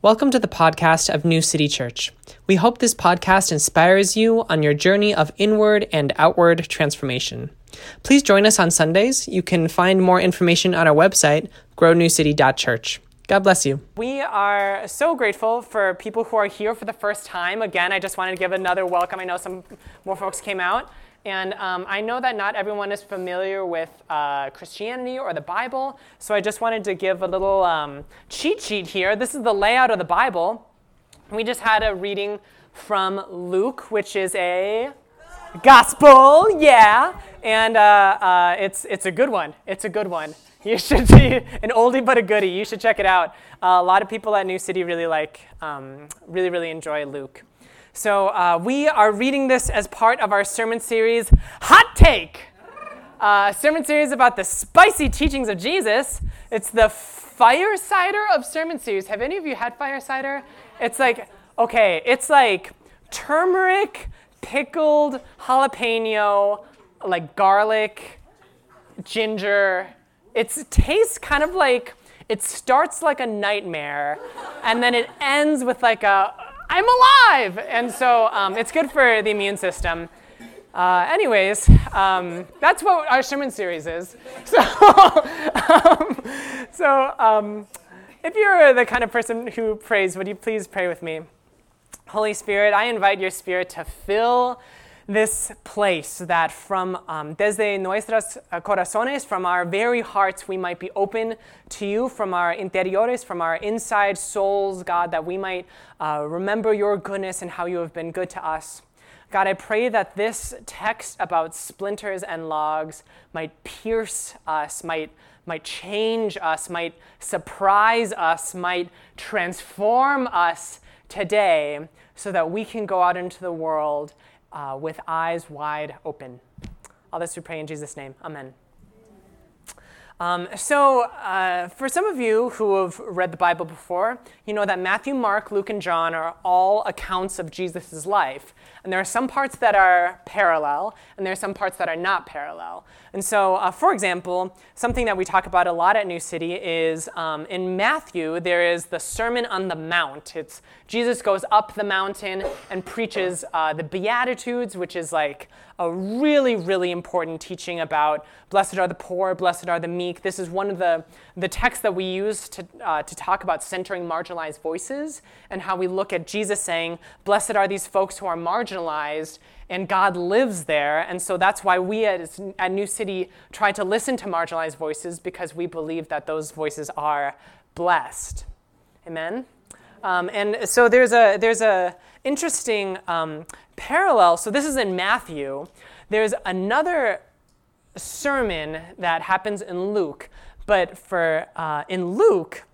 Welcome to the podcast of New City Church. We hope this podcast inspires you on your journey of inward and outward transformation. Please join us on Sundays. You can find more information on our website, grownewcity.church. God bless you. We are so grateful for people who are here for the first time. Again, I just wanted to give another welcome. I know some more folks came out. And I know that not everyone is familiar with Christianity or the Bible, so I just wanted to give a little cheat sheet here. This is the layout of the Bible. We just had a reading from Luke, which is a gospel, yeah, and it's a good one. It's a good one. You should see an oldie but a goodie. You should check it out. A lot of people at New City really enjoy Luke. So we are reading this as part of our sermon series, Hot Take! Sermon series about the spicy teachings of Jesus. It's the firesider of sermon series. Have any of you had firesider? It's like turmeric, pickled jalapeno, like garlic, ginger. It tastes kind of like, it starts like a nightmare, and then it ends with like a I'm alive! And so it's good for the immune system. Anyways, that's what our sermon series is. So, if you're the kind of person who prays, would you please pray with me? Holy Spirit, I invite your Spirit to fill this place, that from desde nuestros corazones, from our very hearts, we might be open to you, from our interiores, from our inside souls, God, that we might remember your goodness and how you have been good to us. God, I pray that this text about splinters and logs might pierce us, might change us, might surprise us, might transform us today, so that we can go out into the world with eyes wide open. All this we pray in Jesus' name. Amen. So for some of you who have read the Bible before, you know that Matthew, Mark, Luke, and John are all accounts of Jesus' life. And there are some parts that are parallel, and there are some parts that are not parallel. And so, for example, something that we talk about a lot at New City is in Matthew, there is the Sermon on the Mount. It's Jesus goes up the mountain and preaches the Beatitudes, which is like a really, really important teaching about blessed are the poor, blessed are the meek. This is one of the texts that we use to talk about centering marginalized voices, and how we look at Jesus saying, blessed are these folks who are marginalized, and God lives there. And so that's why we at New City try to listen to marginalized voices, because we believe that those voices are blessed. Amen? And so there's a interesting parallel. So this is in Matthew. There's another sermon that happens in Luke, but in Luke,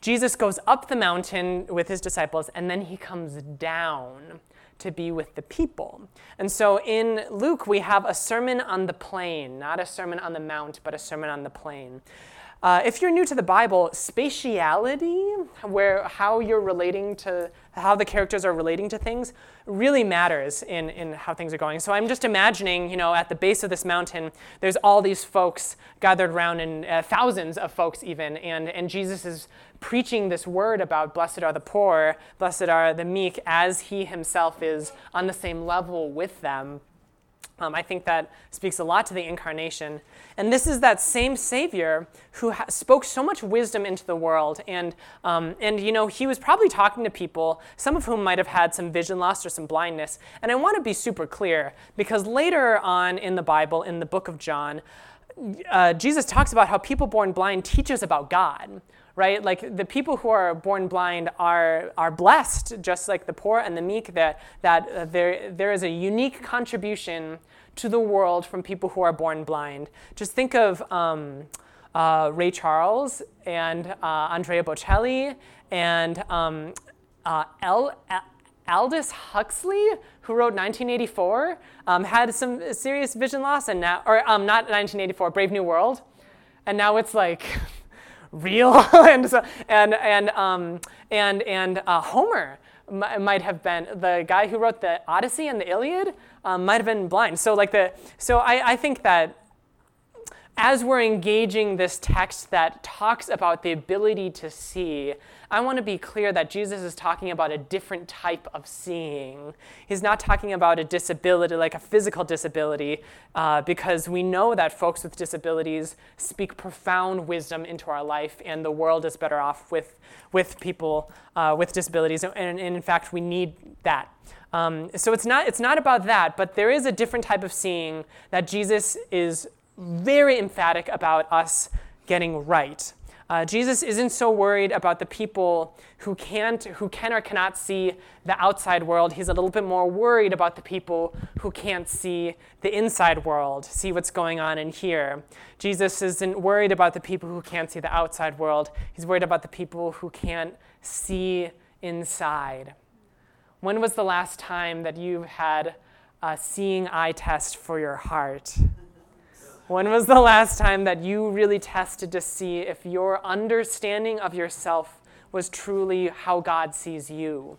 Jesus goes up the mountain with his disciples, and then he comes down to be with the people. And so in Luke, we have a sermon on the plain, not a sermon on the mount, but a sermon on the plain. If you're new to the Bible, spatiality, how you're relating to, how the characters are relating to things, really matters in how things are going. So I'm just imagining, at the base of this mountain, there's all these folks gathered around, and thousands of folks even, and Jesus is preaching this word about blessed are the poor, blessed are the meek, as he himself is on the same level with them. I think that speaks a lot to the incarnation. And this is that same Savior who spoke so much wisdom into the world. And he was probably talking to people, some of whom might have had some vision loss or some blindness. And I want to be super clear, because later on in the Bible, in the book of John, Jesus talks about how people born blind teach us about God. Right? Like, the people who are born blind are blessed, just like the poor and the meek, that there is a unique contribution to the world from people who are born blind. Just think of Ray Charles and Andrea Bocelli and Aldous Huxley, who wrote 1984, had some serious vision loss, and now, or not 1984, Brave New World, and now it's like real. and Homer might have been, the guy who wrote the Odyssey and the Iliad might have been blind. So I think that as we're engaging this text that talks about the ability to see, I want to be clear that Jesus is talking about a different type of seeing. He's not talking about a disability, like a physical disability, because we know that folks with disabilities speak profound wisdom into our life, and the world is better off with people with disabilities. And in fact, we need that. So it's not about that, but there is a different type of seeing that Jesus is very emphatic about us getting right. Jesus isn't so worried about the people who can or cannot see the outside world. He's a little bit more worried about the people who can't see the inside world, see what's going on in here. Jesus isn't worried about the people who can't see the outside world. He's worried about the people who can't see inside. When was the last time that you had a seeing eye test for your heart? When was the last time that you really tested to see if your understanding of yourself was truly how God sees you?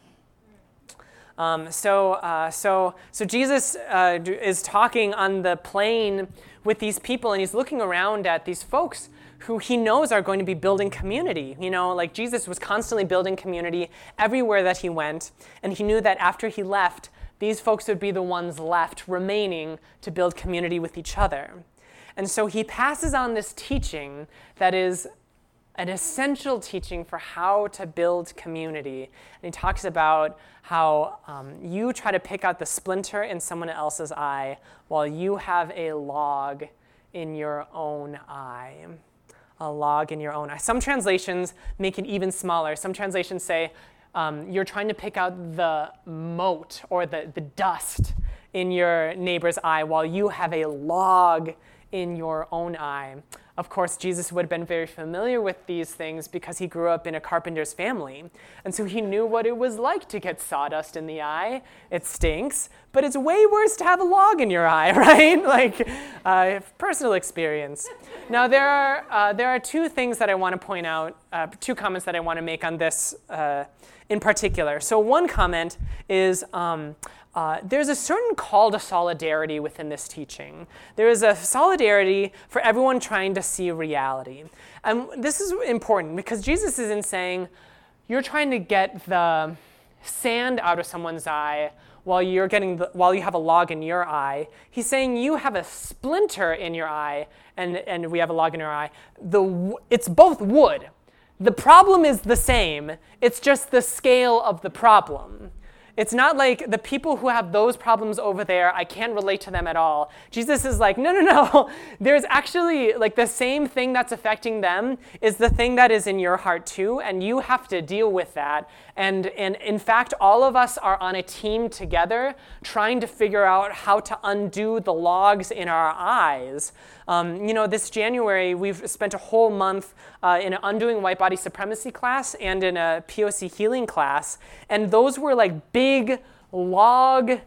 So Jesus is talking on the plane with these people, and he's looking around at these folks who he knows are going to be building community. You know, like Jesus was constantly building community everywhere that he went, and he knew that after he left, these folks would be the ones left remaining to build community with each other. And so he passes on this teaching that is an essential teaching for how to build community. And he talks about how you try to pick out the splinter in someone else's eye while you have a log in your own eye. A log in your own eye. Some translations make it even smaller. Some translations say you're trying to pick out the mote or the dust in your neighbor's eye while you have a log in your own eye. Of course, Jesus would have been very familiar with these things because he grew up in a carpenter's family. And so he knew what it was like to get sawdust in the eye. It stinks, but it's way worse to have a log in your eye, right? Like, personal experience. Now, there are two things that I want to point out, two comments that I want to make on this in particular. So one comment is, there's a certain call to solidarity within this teaching. There is a solidarity for everyone trying to see reality. And this is important because Jesus isn't saying you're trying to get the sand out of someone's eye while you have a log in your eye. He's saying you have a splinter in your eye and we have a log in our eye. It's both wood. The problem is the same. It's just the scale of the problem. It's not like the people who have those problems over there, I can't relate to them at all. Jesus is like, no. There's actually like the same thing that's affecting them is the thing that is in your heart too, and you have to deal with that. And in fact, all of us are on a team together trying to figure out how to undo the logs in our eyes. This January, we've spent a whole month in an Undoing White Body Supremacy class and in a POC healing class, and those were like big log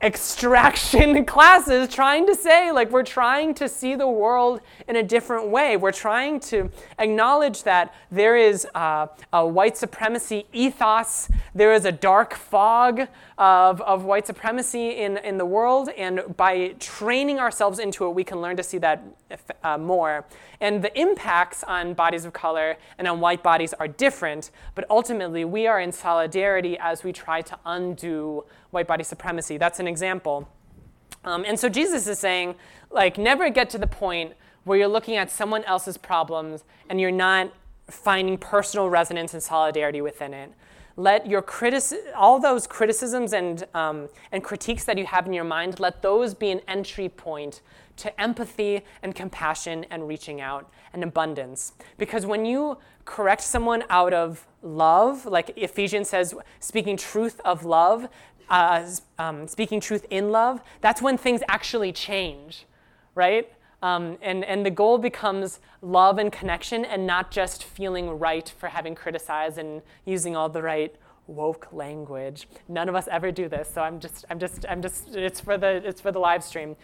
extraction classes trying to say, like, we're trying to see the world in a different way. We're trying to acknowledge that there is a white supremacy ethos. There is a dark fog of white supremacy in the world. And by training ourselves into it, we can learn to see that more. And the impacts on bodies of color and on white bodies are different. But ultimately, we are in solidarity as we try to undo white body supremacy. That's an example. And so Jesus is saying, like, never get to the point where you're looking at someone else's problems and you're not finding personal resonance and solidarity within it. Let your all those criticisms and critiques that you have in your mind, let those be an entry point to empathy and compassion and reaching out and abundance. Because when you correct someone out of love, like Ephesians says, speaking truth in love, that's when things actually change, right? And the goal becomes love and connection and not just feeling right for having criticized and using all the right woke language. None of us ever do this, so I'm just it's for the live stream.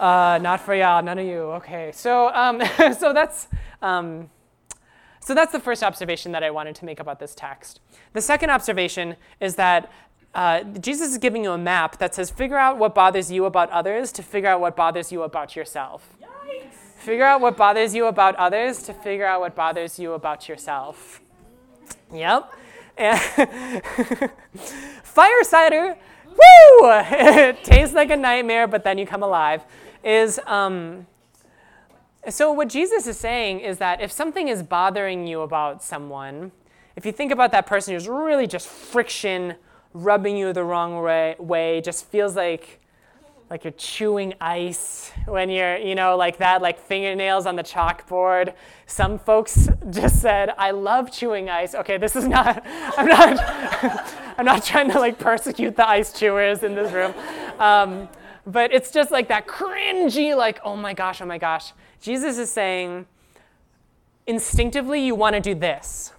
Not for y'all, none of you. Okay. So that's the first observation that I wanted to make about this text. The second observation is that Jesus is giving you a map that says, figure out what bothers you about others to figure out what bothers you about yourself. Yikes. Figure out what bothers you about others to figure out what bothers you about yourself. Yep. Fire cider, woo! It tastes like a nightmare, but then you come alive. So what Jesus is saying is that if something is bothering you about someone, if you think about that person who's really just friction, rubbing you the wrong way, just feels like you're chewing ice when you're, like that, like fingernails on the chalkboard. Some folks just said, I love chewing ice. Okay, this is not, I'm not trying to persecute the ice chewers in this room. But it's just that cringy, oh my gosh. Jesus is saying, instinctively you want to do this.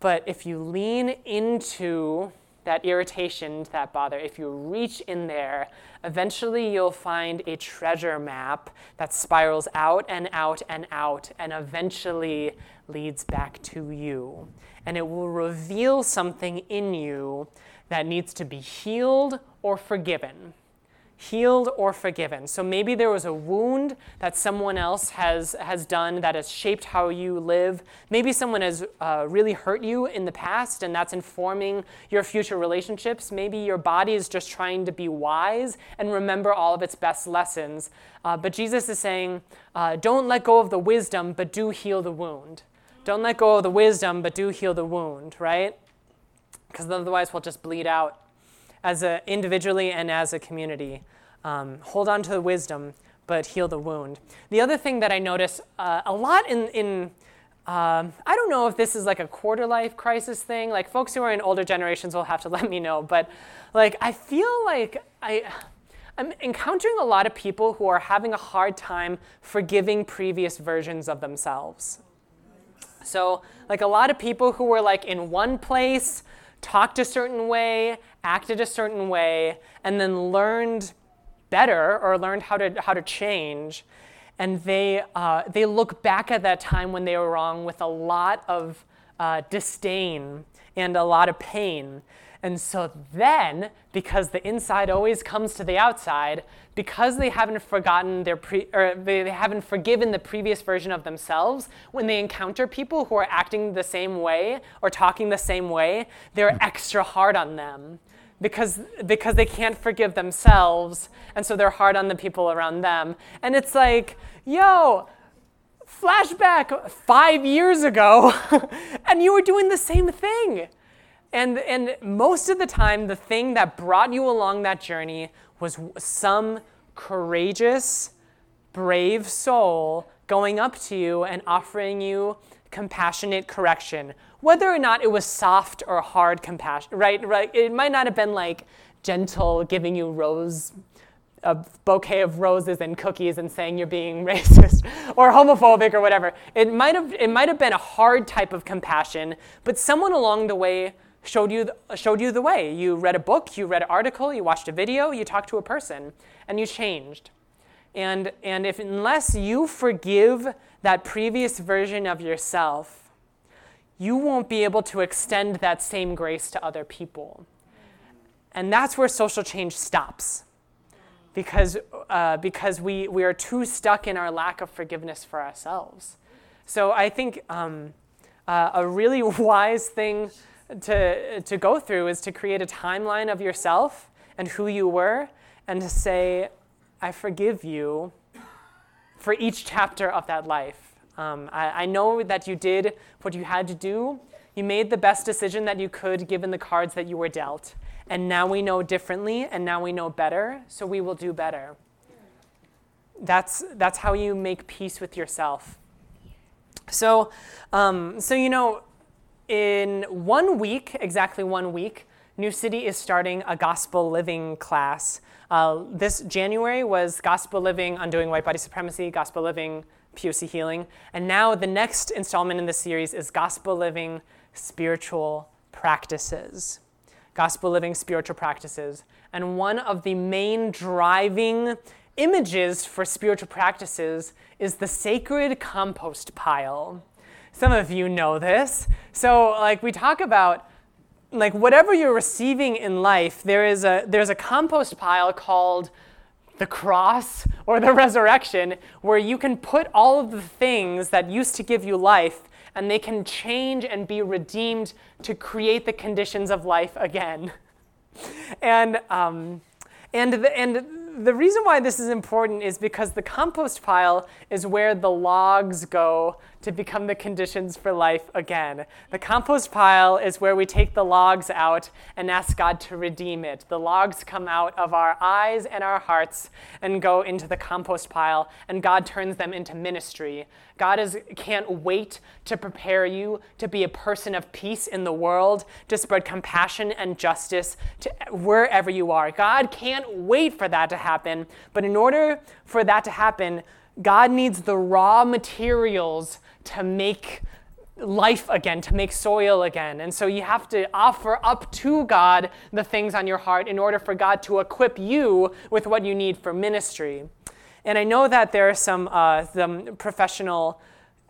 But if you lean into that irritation, that bother, if you reach in there, eventually you'll find a treasure map that spirals out and out and out and eventually leads back to you. And it will reveal something in you that needs to be healed or forgiven. Healed or forgiven. So maybe there was a wound that someone else has done that has shaped how you live. Maybe someone has really hurt you in the past, and that's informing your future relationships. Maybe your body is just trying to be wise and remember all of its best lessons. But Jesus is saying, don't let go of the wisdom, but do heal the wound. Don't let go of the wisdom, but do heal the wound, right? Because otherwise we'll just bleed out. As individually and as a community. Hold on to the wisdom, but heal the wound. The other thing that I notice a lot in I don't know if this is a quarter-life crisis thing. Folks who are in older generations will have to let me know. But I feel I'm encountering a lot of people who are having a hard time forgiving previous versions of themselves. So a lot of people who were in one place, talked a certain way, acted a certain way, and then learned better or learned how to change, and they look back at that time when they were wrong with a lot of disdain and a lot of pain. And so then, because the inside always comes to the outside, because they haven't forgotten they haven't forgiven the previous version of themselves, when they encounter people who are acting the same way or talking the same way, they're extra hard on them because they can't forgive themselves, and so they're hard on the people around them. And it's flashback 5 years ago, and you were doing the same thing. And most of the time, the thing that brought you along that journey was some courageous, brave soul going up to you and offering you compassionate correction. Whether or not it was soft or hard compassion, right? It might not have been gentle, giving you a bouquet of roses and cookies and saying you're being racist or homophobic or whatever. It might have been a hard type of compassion, but someone along the way showed you the way. You read a book, you read an article, you watched a video, you talked to a person, and you changed. And unless you forgive that previous version of yourself, you won't be able to extend that same grace to other people. And that's where social change stops, because we are too stuck in our lack of forgiveness for ourselves. So I think a really wise thing to go through is to create a timeline of yourself and who you were, and to say, I forgive you for each chapter of that life. I know that you did what you had to do. You made the best decision that you could given the cards that you were dealt. And now we know differently, and now we know better, so we will do better. That's how you make peace with yourself. So in 1 week, exactly 1 week, New City is starting a Gospel Living class. This January was Gospel Living, Undoing White Body Supremacy, Gospel Living, POC Healing. And now the next installment in this series is Gospel Living Spiritual Practices. Gospel Living Spiritual Practices. And one of the main driving images for spiritual practices is the sacred compost pile. Some of you know this. So we talk about whatever you're receiving in life, there's a compost pile called the cross, or the resurrection, where you can put all of the things that used to give you life, and they can change and be redeemed to create the conditions of life again. And the reason why this is important is because the compost pile is where the logs go to become the conditions for life again. The compost pile is where we take the logs out and ask God to redeem it. The logs come out of our eyes and our hearts and go into the compost pile, and God turns them into ministry. God can't wait to prepare you to be a person of peace in the world, to spread compassion and justice to wherever you are. God can't wait for that to happen, but in order for that to happen, God needs the raw materials to make life again, to make soil again. And so you have to offer up to God the things on your heart in order for God to equip you with what you need for ministry. And I know that there are some professional,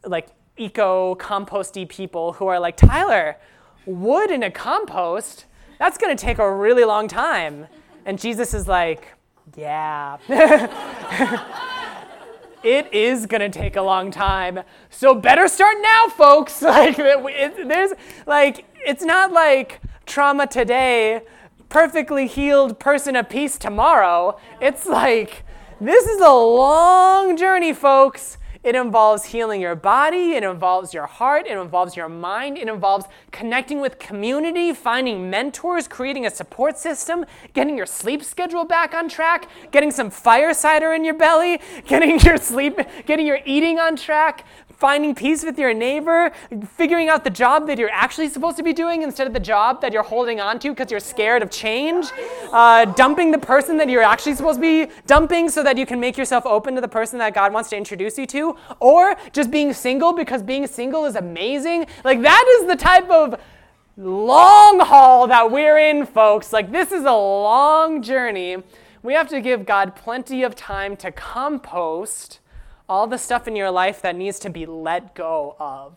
like, eco-composty people who are like, Tyler, wood in a compost? That's going to take a really long time. And Jesus is like, yeah. It is going to take a long time. So better start now, folks. It's not like trauma today, perfectly healed person of peace tomorrow. It's like, this is a long journey, folks. It involves healing your body, it involves your heart, it involves your mind, it involves connecting with community, finding mentors, creating a support system, getting your sleep schedule back on track, getting some fire cider in your belly, getting your eating on track, finding peace with your neighbor, figuring out the job that you're actually supposed to be doing instead of the job that you're holding on to because you're scared of change, dumping the person that you're actually supposed to be dumping so that you can make yourself open to the person that God wants to introduce you to, or just being single because being single is amazing. Like, that is the type of long haul that we're in, folks. Like, this is a long journey. We have to give God plenty of time to compost all the stuff in your life that needs to be let go of.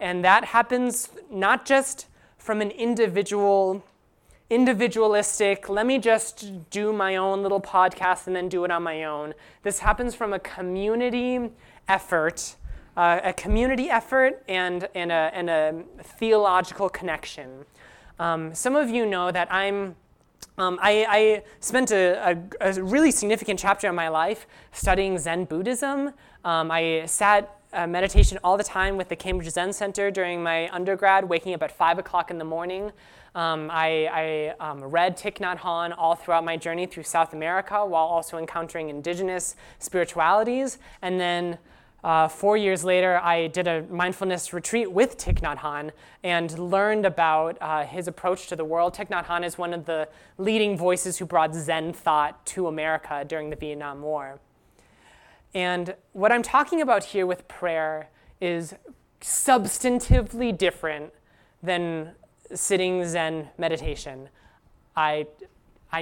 And that happens not just from an individualistic, let me just do my own little podcast and then do it on my own. This happens from a community effort, and a theological connection. Some of you know that I spent a really significant chapter of my life studying Zen Buddhism. I sat meditation all the time with the Cambridge Zen Center during my undergrad, waking up at 5 o'clock in the morning. I read Thich Nhat Hanh all throughout my journey through South America while also encountering indigenous spiritualities. And then 4 years later, I did a mindfulness retreat with Thich Nhat Hanh and learned about his approach to the world. Thich Nhat Hanh is one of the leading voices who brought Zen thought to America during the Vietnam War. And what I'm talking about here with prayer is substantively different than sitting Zen meditation. I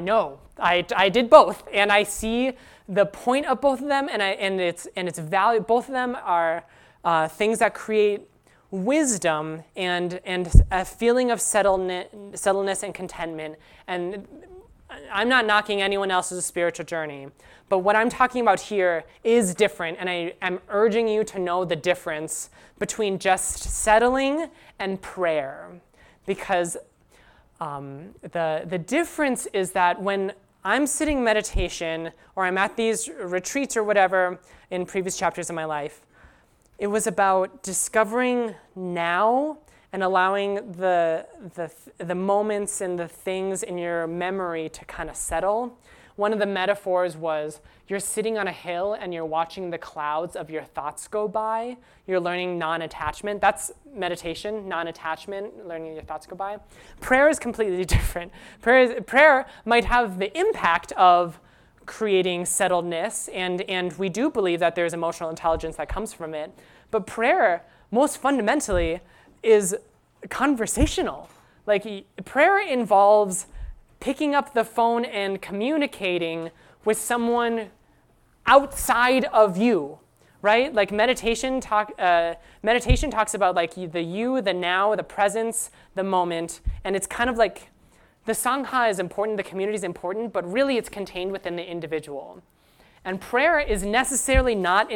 know. I did both, and I see the point of both of them, and its value. Both of them are things that create wisdom and a feeling of settledness and contentment. And I'm not knocking anyone else's spiritual journey, but what I'm talking about here is different, and I am urging you to know the difference between just settling and prayer, because the difference is that when I'm sitting meditation or I'm at these retreats or whatever in previous chapters of my life, it was about discovering now and allowing the moments and the things in your memory to kind of settle. One of the metaphors was you're sitting on a hill and you're watching the clouds of your thoughts go by. You're learning non-attachment. That's meditation, non-attachment, learning your thoughts go by. Prayer is completely different. Prayer might have the impact of creating settledness, and we do believe that there's emotional intelligence that comes from it. But prayer, most fundamentally, is conversational. Like, prayer involves picking up the phone and communicating with someone outside of you, right? Like, meditation talks about, like, the you, the now, the presence, the moment, and it's kind of like The sangha is important, the community is important, but really it's contained within the individual. And prayer is necessarily not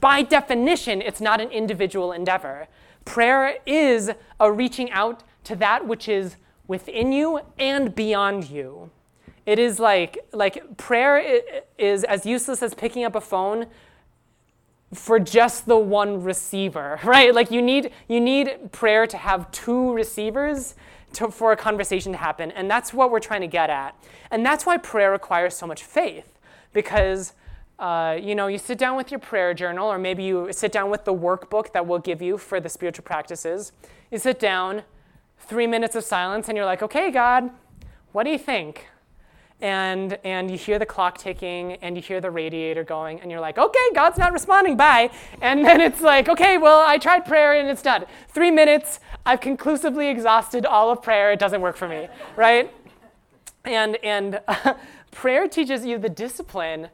by definition, it's not an individual endeavor. Prayer is a reaching out to that which is within you and beyond you. It is like prayer is as useless as picking up a phone for just the one receiver, right? Like you need prayer to have two receivers for a conversation to happen, and that's what we're trying to get at. And that's why prayer requires so much faith. Because you sit down with your prayer journal, or maybe you sit down with the workbook that we'll give you for the spiritual practices. You sit down, 3 minutes of silence, and you're like, okay, God, what do you think? And you hear the clock ticking, and you hear the radiator going, and you're like, okay, God's not responding, bye. And then it's like, okay, well, I tried prayer, and it's done. 3 minutes, I've conclusively exhausted all of prayer. It doesn't work for me, right? And prayer teaches you the discipline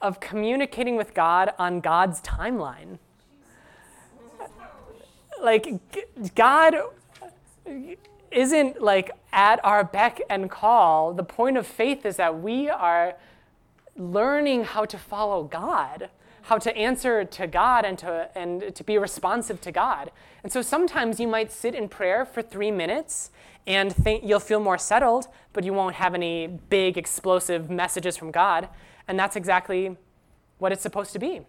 of communicating with God on God's timeline. Like, God isn't like at our beck and call. The point of faith is that we are learning how to follow God, how to answer to God and to be responsive to God. And so sometimes you might sit in prayer for 3 minutes and think you'll feel more settled, but you won't have any big explosive messages from God. And that's exactly what it's supposed to be.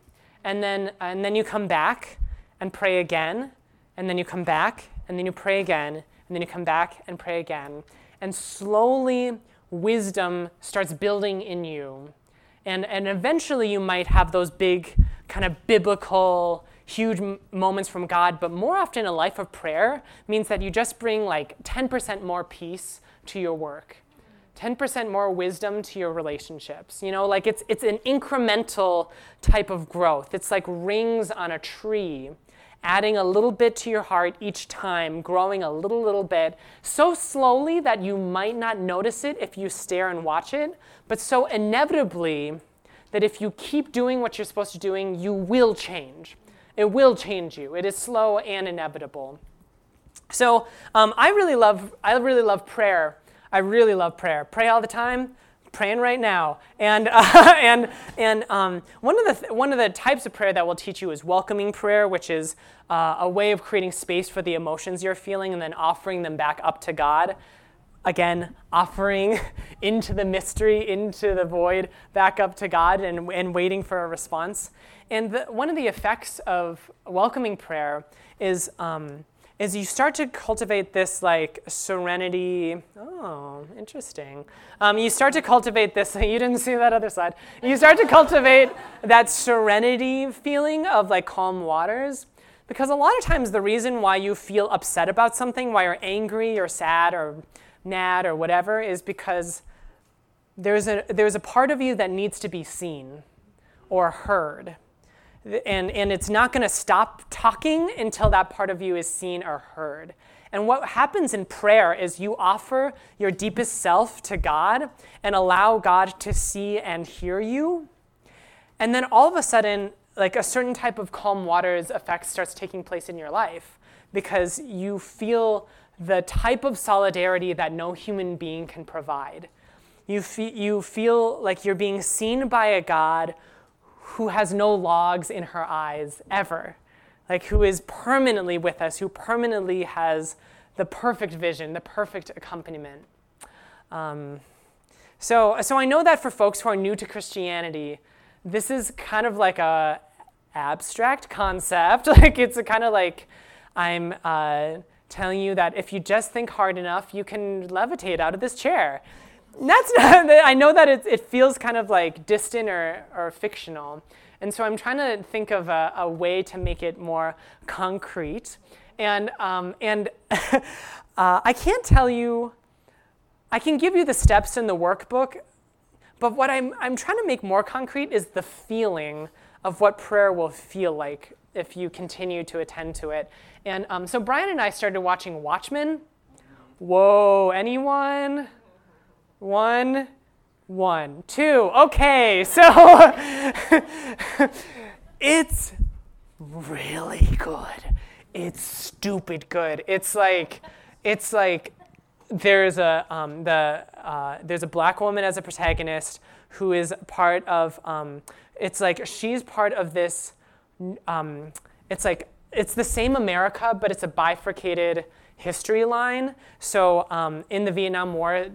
And then you come back and pray again, and then you come back, and then you pray again, and then you come back and pray again. And slowly wisdom starts building in you. And eventually you might have those big kind of biblical, huge moments from God, but more often a life of prayer means that you just bring like 10% more peace to your work, 10% more wisdom to your relationships. You know, like it's an incremental type of growth. It's like rings on a tree, adding a little bit to your heart each time, growing a little bit, so slowly that you might not notice it if you stare and watch it, but so inevitably that if you keep doing what you're supposed to doing, you will change. It will change you. It is slow and inevitable. So I really love prayer. I really love prayer. Pray all the time. Praying right now. And one of the types of prayer that we'll teach you is welcoming prayer, which is a way of creating space for the emotions you're feeling and then offering them back up to God. Again, offering into the mystery, into the void, back up to God and waiting for a response. And one of the effects of welcoming prayer is you start to cultivate this like serenity. Oh, interesting. You start to cultivate this. You didn't see that other side. You start to cultivate that serenity feeling of like calm waters. Because a lot of times the reason why you feel upset about something, why you're angry or sad or mad or whatever, is because there's a part of you that needs to be seen or heard. And it's not going to stop talking until that part of you is seen or heard. And what happens in prayer is you offer your deepest self to God and allow God to see and hear you. And then all of a sudden, like a certain type of calm waters effect starts taking place in your life because you feel the type of solidarity that no human being can provide. You feel like you're being seen by a God who has no logs in her eyes ever, like who is permanently with us, who permanently has the perfect vision, the perfect accompaniment. So I know that for folks who are new to Christianity, this is kind of like a abstract concept. Like it's a kind of like I'm telling you that if you just think hard enough, you can levitate out of this chair. That's not, I know that it feels kind of like distant or fictional. And so I'm trying to think of a way to make it more concrete. I can't tell you, I can give you the steps in the workbook, but what I'm trying to make more concrete is the feeling of what prayer will feel like if you continue to attend to it. And so Brian and I started watching Watchmen. Whoa, anyone? 1, 1, 2. Okay, so it's really good. It's stupid good. It's like there's a black woman as a protagonist who is part of it's like she's part of this it's like it's the same America, but it's a bifurcated history line. So in the Vietnam War,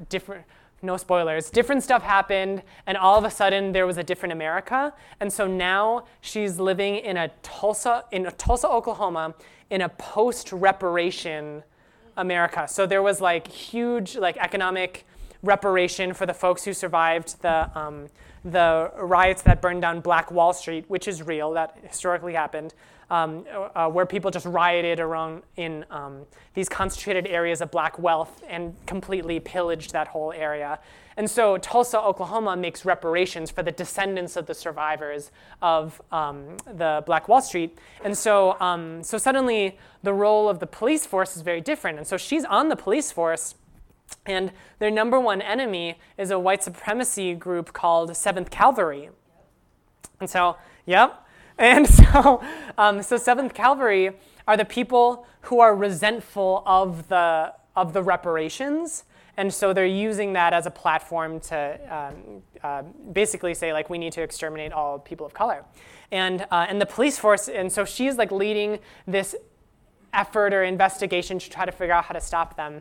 no spoilers, different stuff happened, and all of a sudden there was a different America. And so now she's living in Tulsa, Oklahoma, in a post-reparation America. So there was like huge like economic reparation for the folks who survived the riots that burned down Black Wall Street, which is real, that historically happened, where people just rioted around in these concentrated areas of black wealth and completely pillaged that whole area. And so Tulsa, Oklahoma makes reparations for the descendants of the survivors of the Black Wall Street. And so, so suddenly the role of the police force is very different. And so she's on the police force, and their number one enemy is a white supremacy group called 7th Cavalry. And so, yep. And so, 7th Cavalry are the people who are resentful of the reparations, and so they're using that as a platform to basically say like we need to exterminate all people of color, and the police force. And so she's like leading this effort or investigation to try to figure out how to stop them.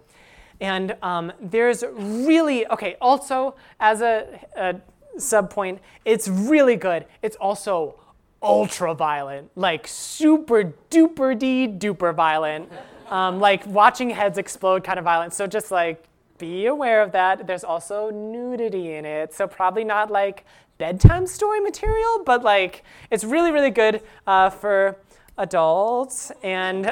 And there's really also as a sub point, it's really good. It's also ultra violent, like super duper duper violent, like watching heads explode kind of violent. So just like be aware of that. There's also nudity in it, so probably not like bedtime story material, but like it's really really good for adults and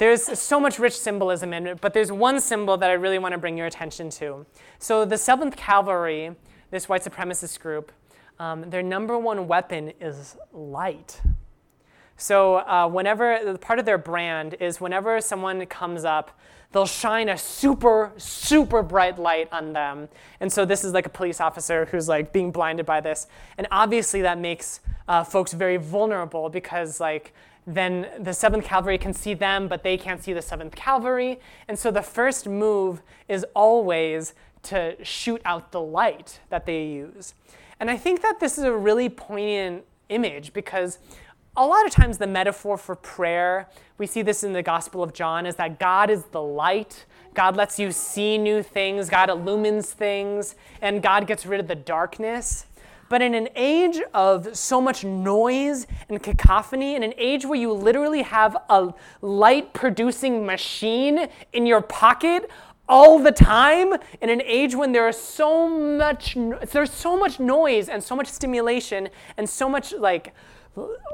there's so much rich symbolism in it. But there's one symbol that I really want to bring your attention to. So the 7th Cavalry, this white supremacist group, their number one weapon is light. So whenever, part of their brand is whenever someone comes up, they'll shine a super, super bright light on them. And so this is like a police officer who's like being blinded by this. And obviously that makes folks very vulnerable, because like then the 7th Cavalry can see them, but they can't see the 7th Cavalry. And so the first move is always to shoot out the light that they use. And I think that this is a really poignant image, because a lot of times the metaphor for prayer, we see this in the Gospel of John, is that God is the light. God lets you see new things. God illumines things. And God gets rid of the darkness. But in an age of so much noise and cacophony, in an age where you literally have a light-producing machine in your pocket all the time, in an age when there's so much noise and so much stimulation and so much like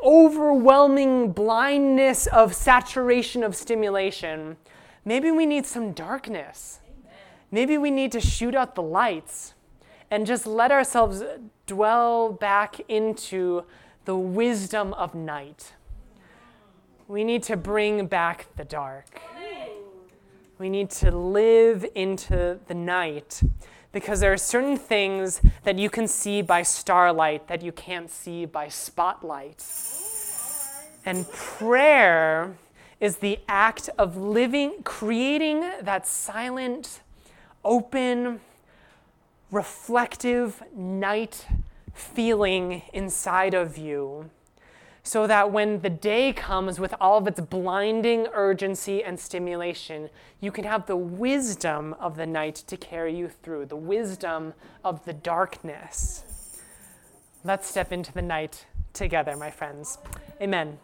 overwhelming blindness of saturation of stimulation, maybe we need some darkness. Amen. Maybe we need to shoot out the lights and just let ourselves dwell back into the wisdom of night. We need to bring back the dark. We need to live into the night, because there are certain things that you can see by starlight that you can't see by spotlight. And prayer is the act of living, creating that silent, open, reflective night feeling inside of you, so that when the day comes with all of its blinding urgency and stimulation, you can have the wisdom of the night to carry you through, the wisdom of the darkness. Let's step into the night together, my friends. Amen.